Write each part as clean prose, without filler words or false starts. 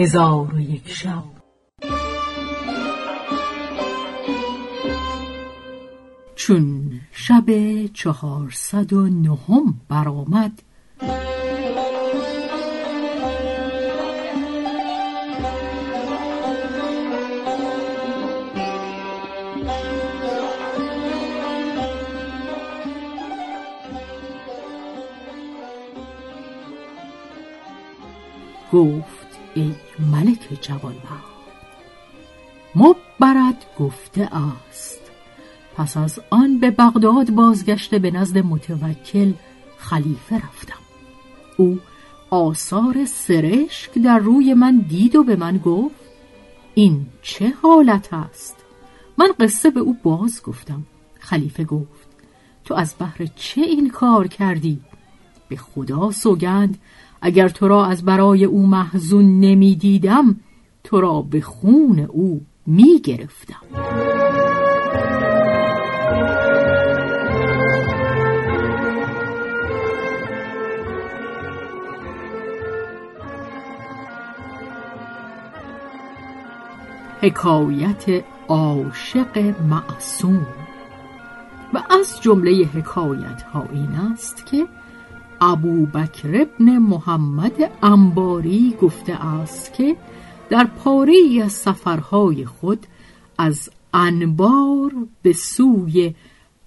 هزار و یک شب. چون شب 409 برآمد، گفت ای ملک جوانبخت، مبرد گفته است. پس از آن به بغداد بازگشته به نزد متوکل خلیفه رفتم. او آثار سرشک در روی من دید و به من گفت این چه حالت است؟ من قصه به او باز گفتم. خلیفه گفت تو از بهر چه این کار کردی؟ به خدا سوگند اگر تو را از برای او محزون نمی دیدم، تو را به خون او می گرفتم. حکایت عاشق معصوم. و از جمله حکایت ها این است که ابوبکر ابن محمد انباری گفته است که در پاره‌ای از سفرهای خود از انبار به سوی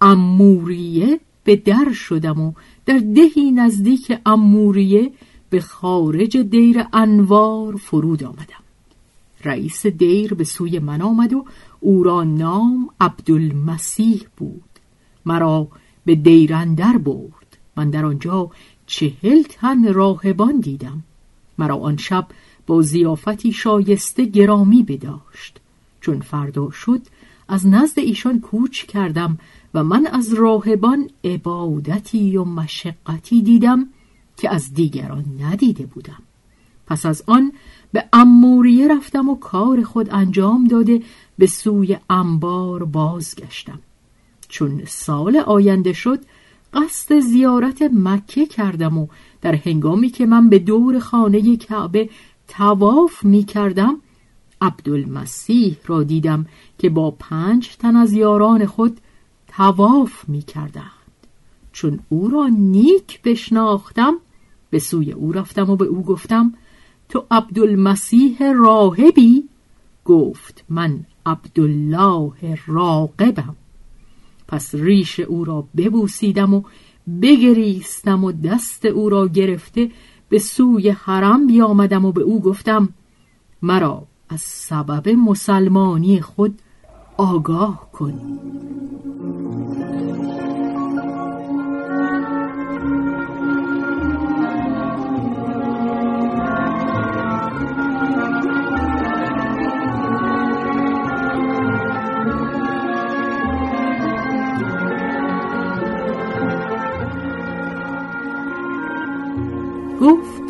اموریه به در شدم و در دهی نزدیک اموریه به خارج دیر انوار فرود آمدم. رئیس دیر به سوی من آمد و او را نام عبدالمسیح بود. مرا به دیر اندر برد. من در آنجا 40 تن راهبان دیدم. مرا آن شب با ضیافتی شایسته گرامی بداشت. چون فردا شد از نزد ایشان کوچ کردم و من از راهبان عبادتی و مشقتی دیدم که از دیگران ندیده بودم. پس از آن به اموریه رفتم و کار خود انجام داده به سوی انبار بازگشتم. چون سال آینده شد قصد زیارت مکه کردم و در هنگامی که من به دور خانه کعبه طواف می کردم، عبدالمسیح را دیدم که با 5 تن از یاران خود طواف می کردند. چون او را نیک بشناختم به سوی او رفتم و به او گفتم تو عبدالمسیح راهبی؟ گفت من عبدالله راقبم. پس ریش او را ببوسیدم و بگریستم و دست او را گرفته به سوی حرم بیامدم و به او گفتم مرا از سبب مسلمانی خود آگاه کن. گفت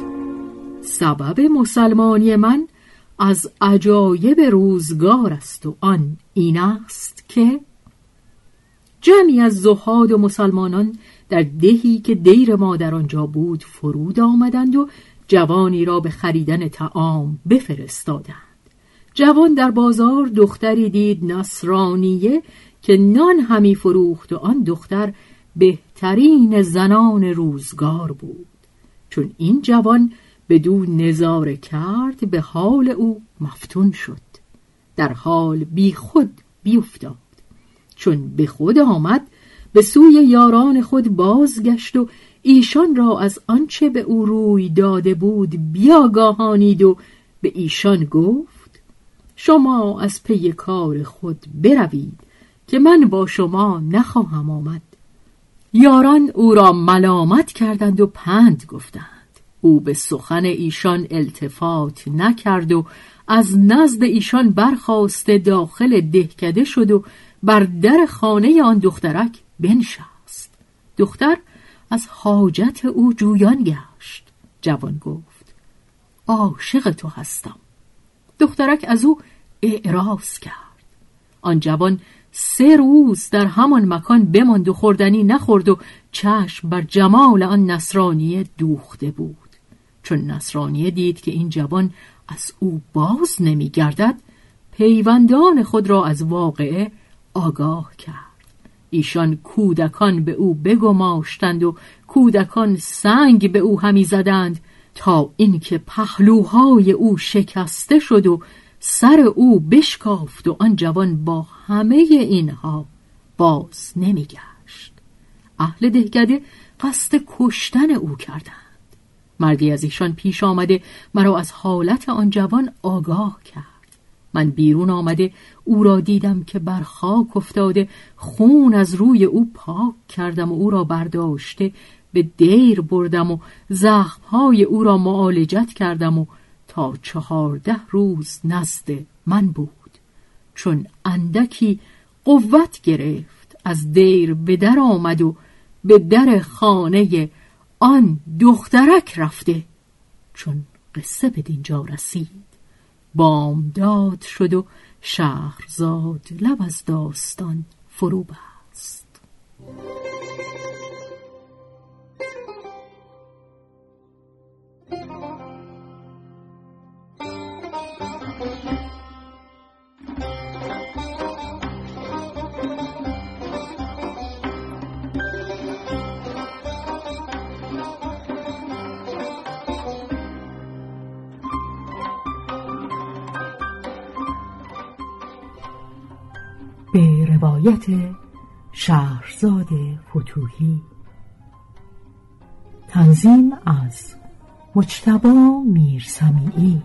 سبب مسلمانی من از عجایب روزگار است و آن این است که جمعی از زهاد و مسلمانان در دهی که دیر ما در آنجا بود فرود آمدند و جوانی را به خریدن طعام بفرستادند. جوان در بازار دختری دید نصرانیه که نان همی فروخت و آن دختر بهترین زنان روزگار بود. چون این جوان بدو نظاره کرد به حال او مفتون شد. در حال بی خود بیفتاد. چون به خود آمد به سوی یاران خود بازگشت و ایشان را از آنچه به او روی داده بود بیاگاهانید و به ایشان گفت شما از پی کار خود بروید که من با شما نخواهم آمد. یاران او را ملامت کردند و پند گفتند. او به سخن ایشان التفات نکرد و از نزد ایشان برخاسته داخل دهکده شد و بر در خانه آن دخترک بنشست. دختر از حاجت او جویان گشت. جوان گفت عاشق تو هستم. دخترک از او اعراض کرد. آن جوان 3 روز در همان مکان بماند و خوردنی نخورد و چشم بر جمال آن نصرانیه دوخته بود. چون نصرانیه دید که این جوان از او باز نمی گردد، پیوندان خود را از واقعه آگاه کرد. ایشان کودکان به او بگماشتند و کودکان سنگ به او همی زدند تا اینکه پهلوهای او شکسته شد و سر او بشکافت و آن جوان با همه اینها باز نمیگشت. اهل دهکده قصد کشتن او کردند. مردی از ایشان پیش آمده مرا از حالت آن جوان آگاه کرد. من بیرون آمده او را دیدم که بر خاک افتاده، خون از روی او پاک کردم و او را برداشته به دیر بردم و زخمهای او را معالجت کردم و تا 14 روز نزد من بود. چون اندکی قوت گرفت از دیر به در آمد و به در خانه آن دخترک رفته. چون قصه به دینجا رسید بامداد شد و شهرزاد لب از داستان فرو بست. به روایت شهرزاد فتوحی، تنظیم از مجتبی میرسمیعی.